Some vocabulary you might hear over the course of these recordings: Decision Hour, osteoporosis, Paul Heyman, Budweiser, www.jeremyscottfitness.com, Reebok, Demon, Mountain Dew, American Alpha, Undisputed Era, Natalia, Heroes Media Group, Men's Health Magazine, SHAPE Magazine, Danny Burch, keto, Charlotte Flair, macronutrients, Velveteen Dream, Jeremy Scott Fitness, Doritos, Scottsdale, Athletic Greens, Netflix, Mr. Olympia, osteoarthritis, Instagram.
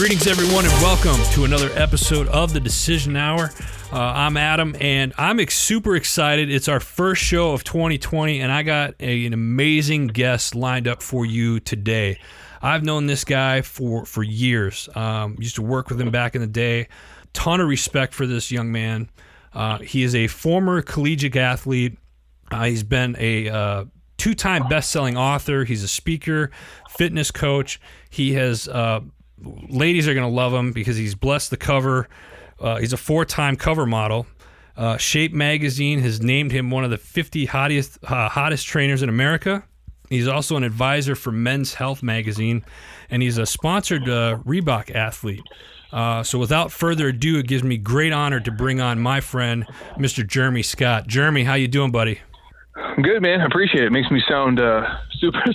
Greetings, everyone, and welcome to another episode of the Decision Hour. I'm Adam, and I'm super excited. It's our first show of 2020, and I got an amazing guest lined up for you today. I've known this guy for years. Used to work with him back in the day. Ton of respect for this young man. He is a former collegiate athlete. He's been a two-time best-selling author. He's a speaker, fitness coach. He has... ladies are going to love him because he's blessed the cover. He's a four-time cover model. SHAPE Magazine has named him one of the 50 hottest trainers in America. He's also an advisor for Men's Health Magazine, and he's a sponsored Reebok athlete. So without further ado, it gives me great honor to bring on my friend, Mr. Jeremy Scott. Jeremy, how you doing, buddy? I'm good, man. I appreciate it. It makes me sound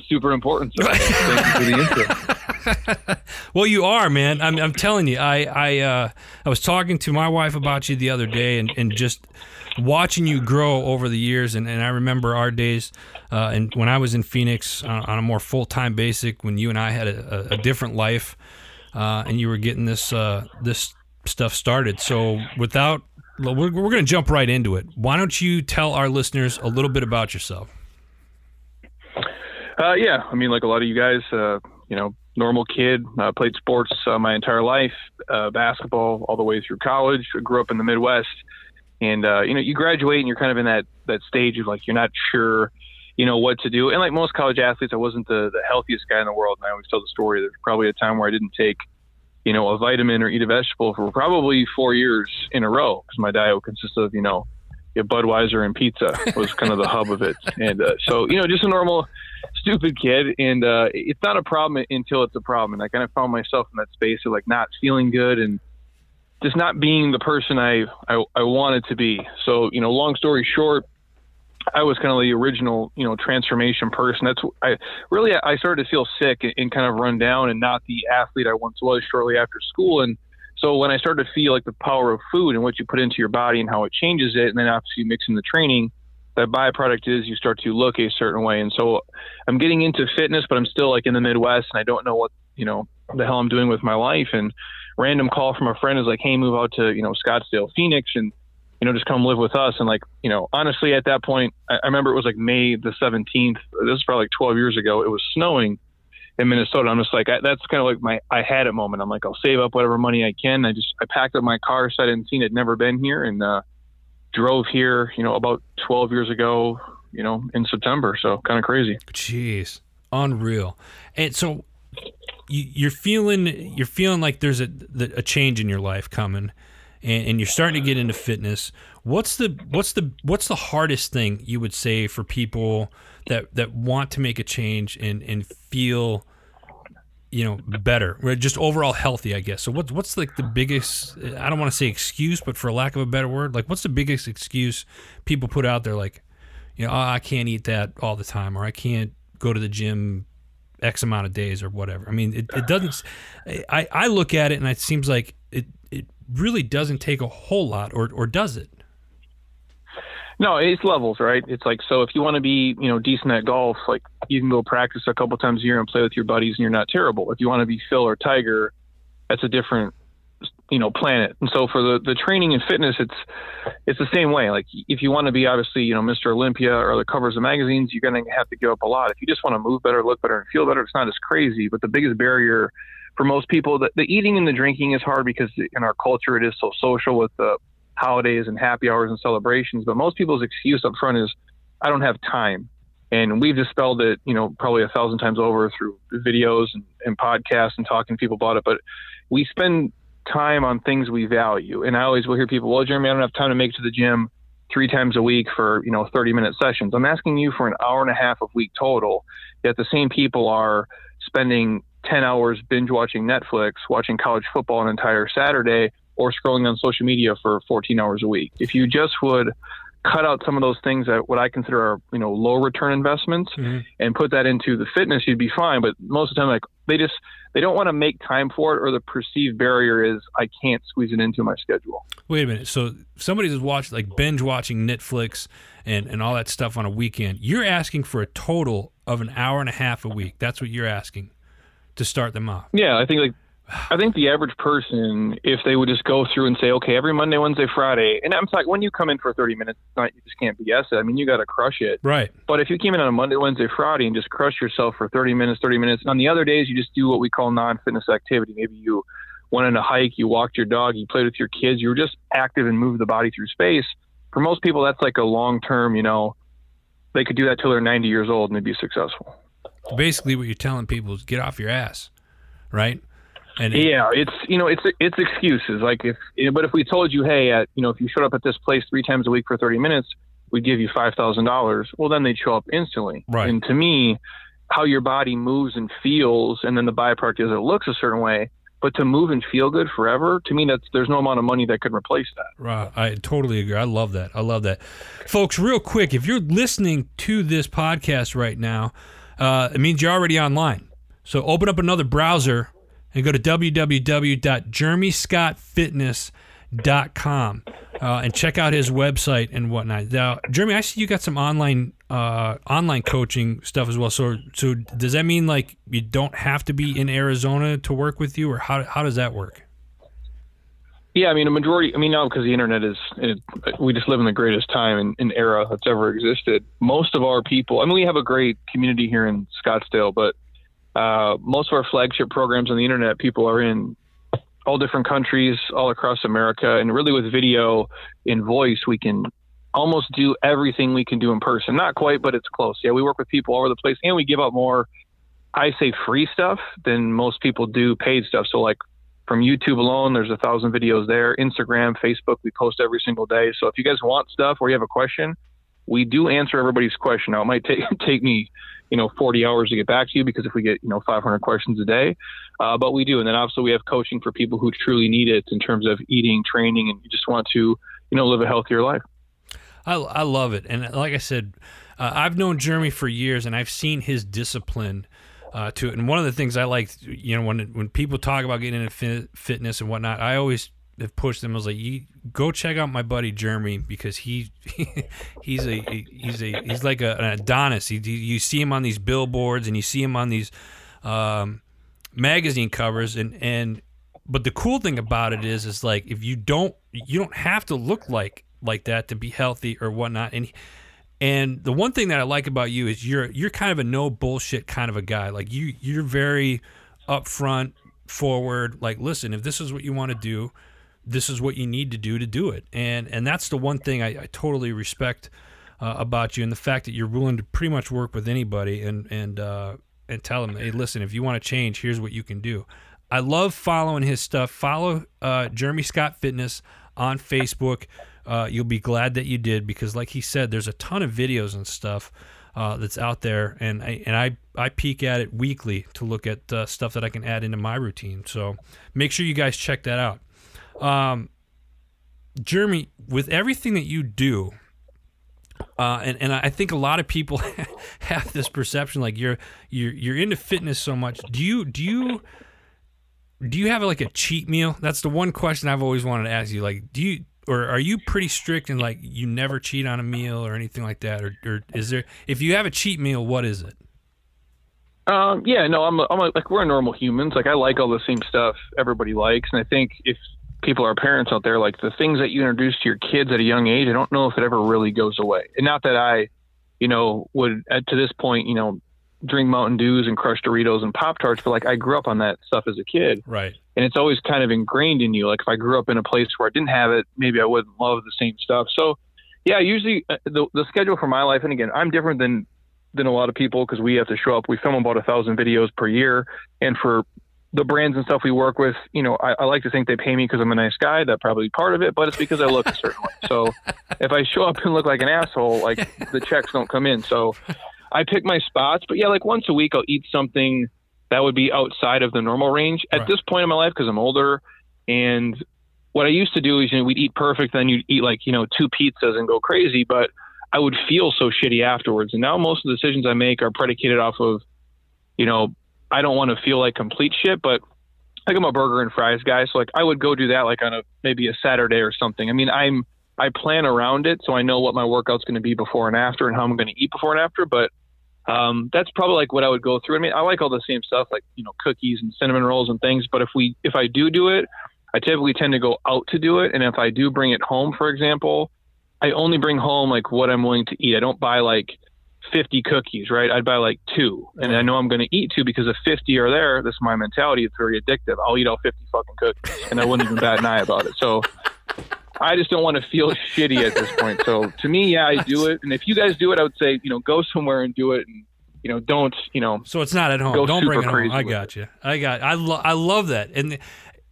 super important. So thank you for the intro. Well, you are, man. I'm telling you. I was talking to my wife about you the other day, and just watching you grow over the years. And I remember our days, and when I was in Phoenix on a more full time basis, when you and I had a different life, and you were getting this stuff started. So we're going to jump right into it. Why don't you tell our listeners a little bit about yourself? Yeah. I mean, like a lot of you guys, normal kid, played sports my entire life, basketball all the way through college. I grew up in the Midwest, and, you graduate and you're kind of in that stage of like, you're not sure, what to do. And like most college athletes, I wasn't the healthiest guy in the world. And I always tell the story. There's probably a time where I didn't take a vitamin or eat a vegetable for probably 4 years in a row, because my diet would consist of, Budweiser and pizza was kind of the hub of it. And so just a normal, stupid kid. And it's not a problem until it's a problem. And I kind of found myself in that space of like not feeling good and just not being the person I wanted to be. So, long story short, I was kind of the original, transformation person. I started to feel sick and kind of run down and not the athlete I once was shortly after school. And so when I started to feel like the power of food and what you put into your body and how it changes it, and then obviously you mix in the training, that byproduct is you start to look a certain way. And so I'm getting into fitness, but I'm still like in the Midwest, and I don't know what, the hell I'm doing with my life. And random call from a friend is like, hey, move out to, Scottsdale, Phoenix, and just come live with us. And like, honestly, at that point, I remember it was like May the 17th. This is probably like 12 years ago. It was snowing in Minnesota. I'm just like, that's kind of like my, I had it moment. I'm like, I'll save up whatever money I can. I packed up my car, so I didn't see it, never been here, and drove here, about 12 years ago, in September. So kind of crazy. Jeez. Unreal. And so you're feeling like there's a change in your life coming, and you're starting to get into fitness. What's the hardest thing you would say for people that want to make a change and feel, better, or just overall healthy, I guess? So what's like the biggest, I don't want to say excuse, but for lack of a better word, like what's the biggest excuse people put out there? Like, I can't eat that all the time, or I can't go to the gym X amount of days or whatever. I mean, it doesn't, I look at it and it seems like it really doesn't take a whole lot, or does it? No, it's levels, right? It's like, so if you want to be, decent at golf, like you can go practice a couple times a year and play with your buddies and you're not terrible. If you want to be Phil or Tiger, that's a different, planet. And so for the training and fitness, it's the same way. Like if you want to be obviously, Mr. Olympia or the covers of magazines, you're going to have to give up a lot. If you just want to move better, look better, and feel better, it's not as crazy. But the biggest barrier for most people, the eating and the drinking is hard, because in our culture it is so social with the holidays and happy hours and celebrations. But most people's excuse up front is, I don't have time. And we've dispelled it, probably 1,000 times over through videos and podcasts and talking to people about it. But we spend time on things we value. And I always will hear people, well, Jeremy, I don't have time to make it to the gym 3 times a week for, 30-minute sessions. I'm asking you for an hour and a half a week total, yet the same people are spending 10 hours binge watching Netflix, watching college football an entire Saturday, or scrolling on social media for 14 hours a week. If you just would cut out some of those things that what I consider are, low return investments, mm-hmm. and put that into the fitness, you'd be fine. But most of the time, like they don't want to make time for it, or the perceived barrier is I can't squeeze it into my schedule. Wait a minute. So somebody's watching, like binge watching Netflix and all that stuff on a weekend. You're asking for a total of an hour and a half a week. That's what you're asking to start them off. Yeah, I think like I think the average person, if they would just go through and say, okay, every Monday, Wednesday, Friday, and I'm like, when you come in for 30 minutes, it's not, you just can't BS it. I mean, you got to crush it. Right. But if you came in on a Monday, Wednesday, Friday and just crush yourself for 30 minutes, and on the other days, you just do what we call non-fitness activity. Maybe you went on a hike, you walked your dog, you played with your kids, you were just active and moved the body through space. For most people, that's like a long-term, you know, they could do that till they're 90 years old and they'd be successful. Basically what you're telling people is get off your ass, right? And yeah, it's excuses. Like but if we told you, hey, if you showed up at this place 3 times a week for 30 minutes, we'd give you $5,000. Well, then they'd show up instantly. Right. And to me, how your body moves and feels, and then the byproduct is it looks a certain way. But to move and feel good forever, to me, there's no amount of money that could replace that. Right. I totally agree. I love that. Folks, real quick, if you're listening to this podcast right now, it means you're already online. So open up another browser and go to www.jeremyscottfitness.com and check out his website and whatnot. Now, Jeremy, I see you got some online coaching stuff as well. So does that mean like you don't have to be in Arizona to work with you, or how does that work? Yeah, I mean, now because the internet we just live in the greatest time and era that's ever existed. Most of our people, we have a great community here in Scottsdale, but most of our flagship programs on the internet, people are in all different countries, all across America. And really with video and voice, we can almost do everything we can do in person. Not quite, but it's close. Yeah, we work with people all over the place, and we give out more, I say, free stuff than most people do paid stuff. So like from YouTube alone, there's 1,000 videos there. Instagram, Facebook, we post every single day. So if you guys want stuff or you have a question, we do answer everybody's question. Now, it might take me, 40 hours to get back to you because if we get, 500 questions a day, but we do. And then obviously we have coaching for people who truly need it in terms of eating, training, and you just want to, live a healthier life. I love it. And like I said, I've known Jeremy for years and I've seen his discipline to it. And one of the things I like, when people talk about getting into fitness and whatnot, I always have pushed them. I was like, go check out my buddy Jeremy, because he's like an Adonis. You see him on these billboards and you see him on these magazine covers, but the cool thing about it is like if you don't have to look like that to be healthy or whatnot. And the one thing that I like about you is you're kind of a no bullshit kind of a guy. Like you're very upfront, forward. Like, listen, if this is what you want to do, this is what you need to do it. And that's the one thing I totally respect about you, and the fact that you're willing to pretty much work with anybody and tell them, hey, listen, if you want to change, here's what you can do. I love following his stuff. Follow Jeremy Scott Fitness on Facebook. You'll be glad that you did, because like he said, there's a ton of videos and stuff that's out there, and I peek at it weekly to look at stuff that I can add into my routine. So make sure you guys check that out. Jeremy, with everything that you do, and I think a lot of people have this perception, like you're into fitness so much. Do you have like a cheat meal? That's the one question I've always wanted to ask you. Like, or are you pretty strict and like you never cheat on a meal or anything like that? Or is there, if you have a cheat meal, what is it? Like we're normal humans. Like I like all the same stuff everybody likes. And I think if people are parents out there, like the things that you introduce to your kids at a young age, I don't know if it ever really goes away. And not that I, would to this point, drink Mountain Dews and crush Doritos and Pop-Tarts, but like I grew up on that stuff as a kid. Right. And it's always kind of ingrained in you. Like if I grew up in a place where I didn't have it, maybe I wouldn't love the same stuff. So yeah, usually the schedule for my life, and again, I'm different than a lot of people because we have to show up. We film about 1,000 videos per year. And for the brands and stuff we work with, I like to think they pay me because I'm a nice guy. That probably part of it, but it's because I look a certain way. So if I show up and look like an asshole, like the checks don't come in. So I pick my spots, but yeah, like once a week I'll eat something that would be outside of the normal range at this point in my life, because I'm older. And what I used to do is, we'd eat perfect, then you'd eat 2 pizzas and go crazy, but I would feel so shitty afterwards. And now most of the decisions I make are predicated off of, I don't want to feel like complete shit, but like I'm a burger and fries guy. So like I would go do that like on maybe a Saturday or something. I plan around it, so I know what my workout's going to be before and after and how I'm going to eat before and after, but That's probably like what I would go through. I mean, I like all the same stuff, like, you know, cookies and cinnamon rolls and things. But if I do it, I typically tend to go out to do it. And if I do bring it home, for example, I only bring home like what I'm willing to eat. I don't buy like 50 cookies, right? I'd buy like 2, and I know I'm going to eat 2 because if 50 are there, that's my mentality. It's very addictive. I'll eat all 50 fucking cookies and I wouldn't even bat an eye about it. So I just don't want to feel shitty at this point. So to me, yeah, I do it. And if you guys do it, I would say, you know, go somewhere and do it, and, you know, don't, you know, so it's not at home. Don't bring it home. I got you. I love that.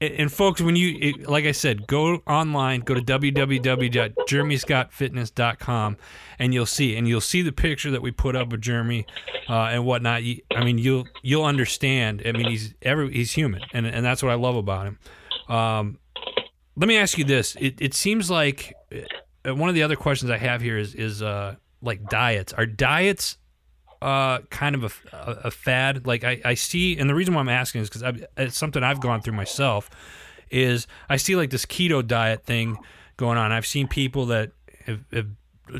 And folks, when you, like I said, go online, go to www.jeremyscottfitness.com, and you'll see the picture that we put up of Jeremy and whatnot. I mean, you'll understand. I mean, he's human, and that's what I love about him. Let me ask you this: it seems like one of the other questions I have here is like diets. Are diets kind of a fad? Like I see, and the reason why I'm asking is because it's something I've gone through myself, is I see like this keto diet thing going on. I've seen people that have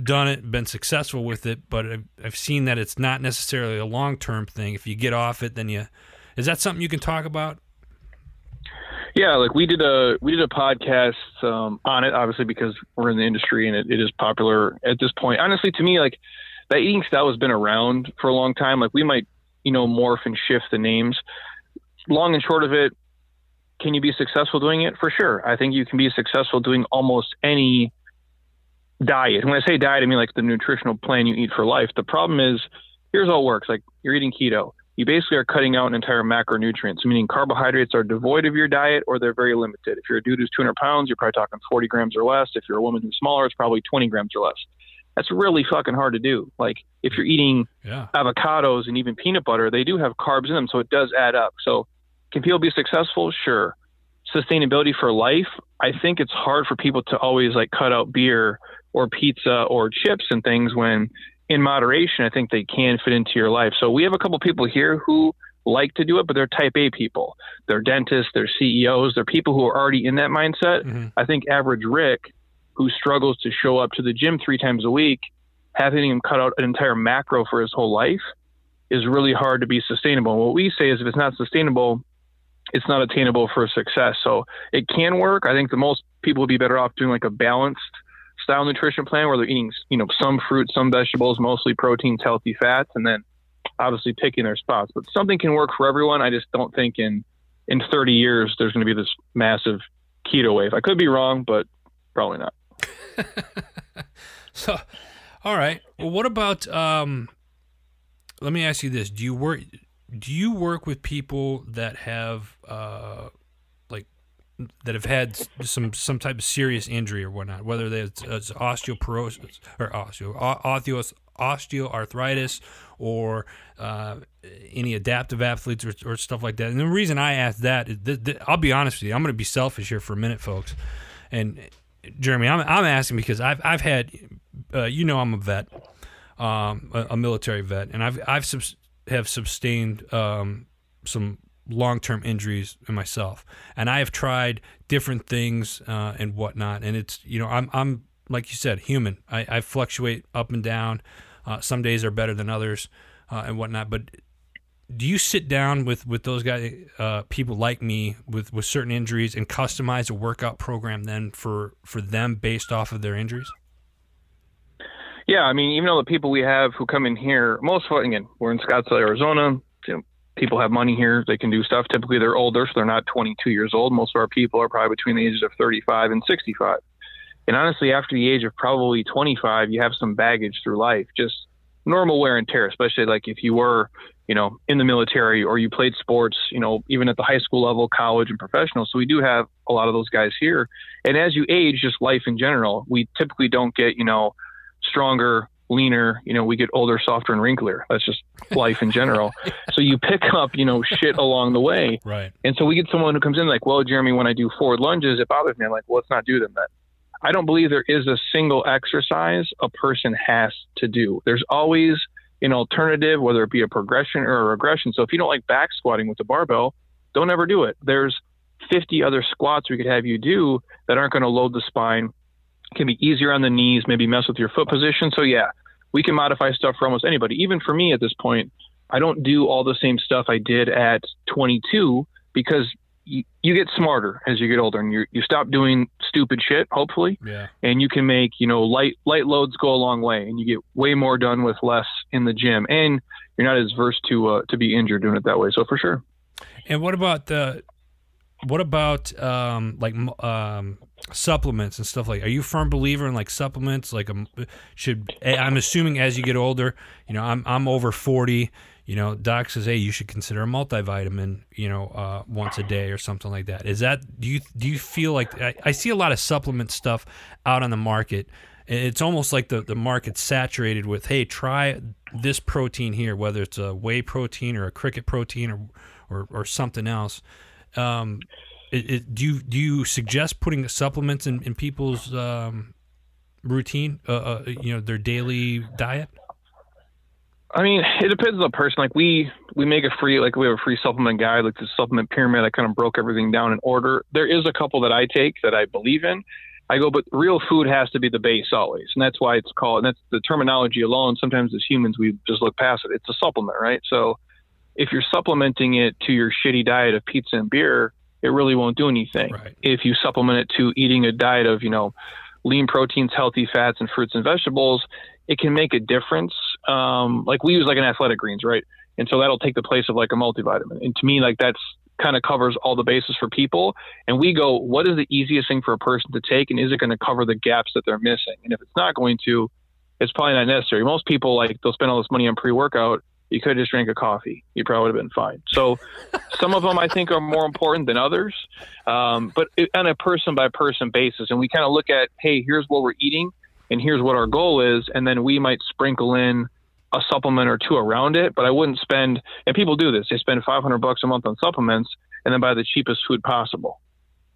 done it, been successful with it, but I've seen that it's not necessarily a long-term thing. If you get off it, then is that something you can talk about? Yeah, like we did a podcast on it, obviously, because we're in the industry and it is popular at this point. Honestly, to me, like, that eating style has been around for a long time. Like, we might, you know, morph and shift the names. Long and short of it, can you be successful doing it? For sure. I think you can be successful doing almost any diet. And when I say diet, I mean like the nutritional plan you eat for life. The problem is, here's how it works. Like, you're eating keto. You basically are cutting out an entire macronutrients, meaning carbohydrates are devoid of your diet or they're very limited. If you're a dude who's 200 pounds, you're probably talking 40 grams or less. If you're a woman who's smaller, it's probably 20 grams or less. That's really fucking hard to do. Like, if you're eating avocados and even peanut butter, they do have carbs in them, so it does add up. So can people be successful? Sure. Sustainability for life, I think it's hard for people to always like cut out beer or pizza or chips and things when in moderation, I think they can fit into your life. So we have a couple people here who like to do it, but they're type A people. They're dentists, they're CEOs, they're people who are already in that mindset. Mm-hmm. I think average Rick, who struggles to show up to the gym 3 times a week, having him cut out an entire macro for his whole life is really hard to be sustainable. And what we say is, if it's not sustainable, it's not attainable for success. So it can work. I think the most people would be better off doing like a balanced style nutrition plan where they're eating, you know, some fruit, some vegetables, mostly proteins, healthy fats, and then obviously picking their spots. But something can work for everyone. I just don't think in 30 years there's going to be this massive keto wave. I could be wrong, but probably not. So, all right. Well, what about? Let me ask you this: Do you work with people that have that have had some type of serious injury or whatnot, whether it's osteoporosis or osteoarthritis or any adaptive athletes or stuff like that? And the reason I ask that is, I'll be honest with you, I'm going to be selfish here for a minute, folks, and. Jeremy, I'm asking because I've had, you know, I'm a vet, a military vet, and have sustained some long-term injuries in myself, and I have tried different things and whatnot, and it's, you know, I'm like you said, human. I fluctuate up and down. Some days are better than others and whatnot, but. Do you sit down with those guys, people like me with certain injuries, and customize a workout program then for them based off of their injuries? Yeah, I mean, even though the people we have who come in here, most of it, again, we're in Scottsdale, Arizona. You know, people have money here. They can do stuff. Typically, they're older, so they're not 22 years old. Most of our people are probably between the ages of 35 and 65. And honestly, after the age of probably 25, you have some baggage through life, just normal wear and tear, especially like if you were, you know, in the military or you played sports, you know, even at the high school level, college and professional. So we do have a lot of those guys here. And as you age, just life in general, we typically don't get, you know, stronger, leaner, you know, we get older, softer and wrinklier. That's just life in general. So you pick up, you know, shit along the way. Right. And so we get someone who comes in like, well, Jeremy, when I do forward lunges, it bothers me. I'm like, well, let's not do them then. I don't believe there is a single exercise a person has to do. There's always an alternative, whether it be a progression or a regression. So if you don't like back squatting with the barbell, don't ever do it. There's 50 other squats we could have you do that aren't going to load the spine, can be easier on the knees, maybe mess with your foot position. So yeah, we can modify stuff for almost anybody. Even for me at this point, I don't do all the same stuff I did at 22 because you get smarter as you get older, and you stop doing stupid shit, hopefully. Yeah. And you can make, light loads go a long way, and you get way more done with less in the gym, and you're not as versed to be injured doing it that way. So for sure. And what about supplements and stuff? Like, are you a firm believer in like supplements? Like, I'm assuming as you get older, I'm over 40, doc says, hey, you should consider a multivitamin, once a day or something like that. Is that, do you feel like, I see a lot of supplement stuff out on the market. It's almost like the market's saturated with, hey, try this protein here, whether it's a whey protein or a cricket protein or something else. Do you suggest putting supplements in people's routine, their daily diet? I mean, it depends on the person. Like we make a free, like we have a free supplement guide, like the supplement pyramid. I kind of broke everything down in order. There is a couple that I take that I believe in. I go, but real food has to be the base always. And that's why it's called, and that's the terminology alone. Sometimes as humans, we just look past it. It's a supplement, right? So if you're supplementing it to your shitty diet of pizza and beer, it really won't do anything. Right. If you supplement it to eating a diet of, lean proteins, healthy fats, and fruits and vegetables, it can make a difference. Like we use like an Athletic Greens, right? And so that'll take the place of like a multivitamin. And to me, like that's kind of covers all the bases for people. And we go, what is the easiest thing for a person to take? And is it going to cover the gaps that they're missing? And if it's not going to, it's probably not necessary. Most people, like, they'll spend all this money on pre-workout. You could just drink a coffee. You probably would have been fine. So some of them I think are more important than others, but on a person-by-person basis. And we kind of look at, hey, here's what we're eating and here's what our goal is. And then we might sprinkle in a supplement or two around it, but I wouldn't spend, and people do this, they spend $500 a month on supplements and then buy the cheapest food possible.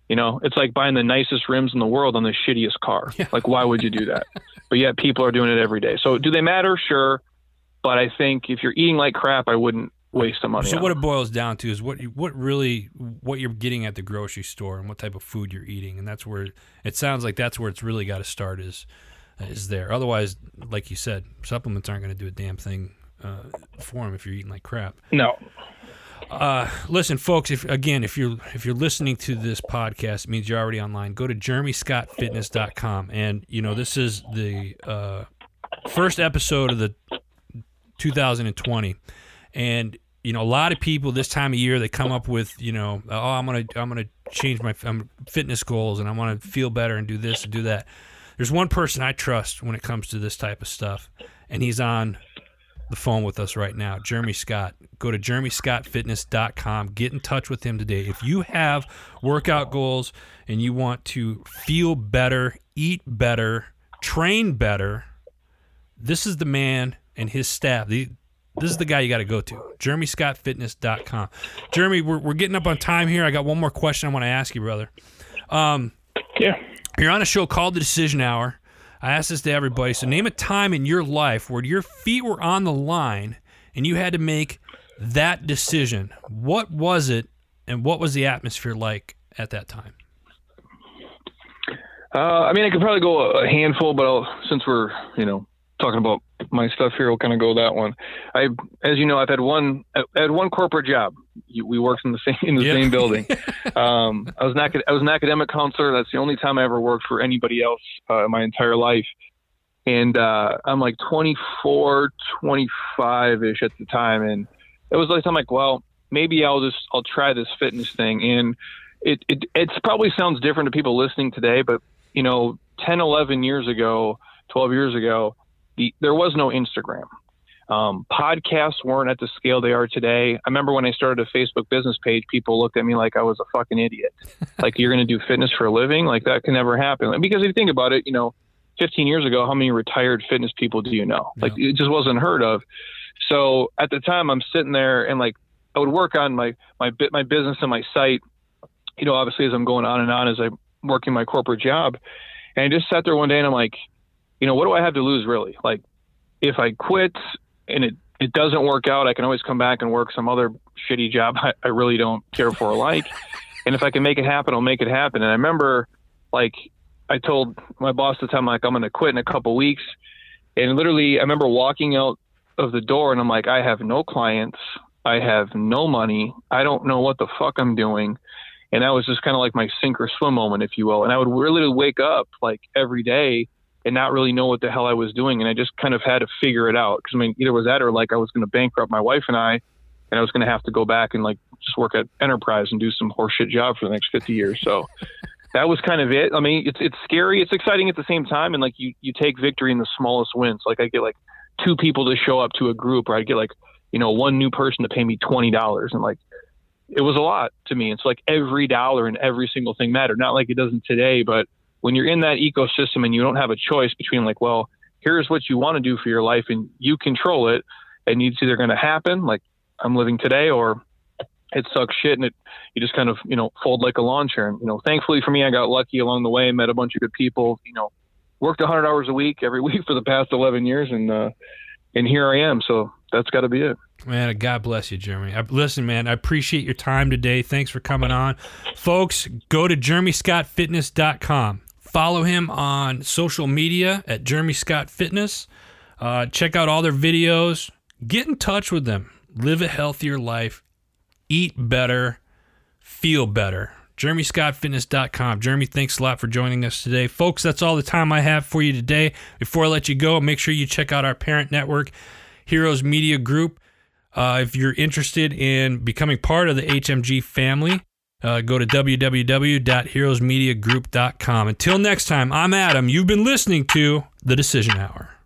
It's like buying the nicest rims in the world on the shittiest car. Yeah. Like, why would you do that? But yet people are doing it every day. So do they matter? Sure. But I think if you're eating like crap, I wouldn't waste the money. So what it boils down to is what you're getting at the grocery store and what type of food you're eating, and that's where it sounds like that's where it's really got to start is there. Otherwise, like you said, supplements aren't going to do a damn thing for them if you're eating like crap. No. Listen, folks. If you're listening to this podcast, it means you're already online. Go to JeremyScottFitness.com, and this is the first episode of the 2020, and a lot of people this time of year, they come up with I'm gonna change my fitness goals, and I want to feel better and do this and do that. There's one person I trust when it comes to this type of stuff, and he's on the phone with us right now, Jeremy Scott. Go to JeremyScottFitness.com. Get in touch with him today. If you have workout goals and you want to feel better, eat better, train better, this is the man. And his staff. This is the guy you got to go to. JeremyScottFitness.com. Jeremy, we're getting up on time here. I got one more question I want to ask you, brother. Yeah. You're on a show called The Decision Hour. I ask this to everybody. So name a time in your life where your feet were on the line and you had to make that decision. What was it, and what was the atmosphere like at that time? I could probably go a handful, but since we're, talking about my stuff here, we'll kind of go that one. I've had one corporate job. We worked in the same building. I was an academic counselor. That's the only time I ever worked for anybody else in my entire life. And I'm like 24, 25-ish at the time. And it was like, I'm like, well, maybe I'll try this fitness thing. And it's probably sounds different to people listening today, but 10, 11 years ago, 12 years ago, there was no Instagram. Podcasts weren't at the scale they are today. I remember when I started a Facebook business page, people looked at me like I was a fucking idiot. Like, you're going to do fitness for a living? Like, that can never happen. And because if you think about it, 15 years ago, how many retired fitness people do you know? Like, it just wasn't heard of. So at the time, I'm sitting there and like I would work on my business and my site. Obviously, as I'm going on and on as I'm working my corporate job, and I just sat there one day and I'm like, what do I have to lose, really? Like, if I quit and it doesn't work out, I can always come back and work some other shitty job I really don't care for or like. And if I can make it happen, I'll make it happen. And I remember, like, I told my boss at the time, like, I'm going to quit in a couple weeks. And literally, I remember walking out of the door and I'm like, I have no clients. I have no money. I don't know what the fuck I'm doing. And that was just kind of like my sink or swim moment, if you will. And I would really wake up like every day and not really know what the hell I was doing. And I just kind of had to figure it out. Cause I mean, either was that or like I was going to bankrupt my wife and I was going to have to go back and like just work at Enterprise and do some horseshit job for the next 50 years. So that was kind of it. I mean, it's scary. It's exciting at the same time. And like you take victory in the smallest wins. Like I get like two people to show up to a group, or I get like, you know, one new person to pay me $20. And like, it was a lot to me. It's like every dollar and every single thing mattered. Not like it doesn't today, but when you're in that ecosystem and you don't have a choice between like, well, here's what you want to do for your life and you control it. And it's either going to happen, like I'm living today, or it sucks shit. And you just kind of, you know, fold like a lawn chair. And, you know, thankfully for me, I got lucky along the way, met a bunch of good people, you know, worked 100 hours a week, every week for the past 11 years. And here I am. So that's got to be it. Man, God bless you, Jeremy. Listen, man, I appreciate your time today. Thanks for coming on. Folks, go to jeremyscottfitness.com. Follow him on social media at Jeremy Scott Fitness. Check out all their videos. Get in touch with them. Live a healthier life. Eat better. Feel better. JeremyScottFitness.com. Jeremy, thanks a lot for joining us today. Folks, that's all the time I have for you today. Before I let you go, make sure you check out our parent network, Heroes Media Group. If you're interested in becoming part of the HMG family, go to www.heroesmediagroup.com. Until next time, I'm Adam. You've been listening to The Decision Hour.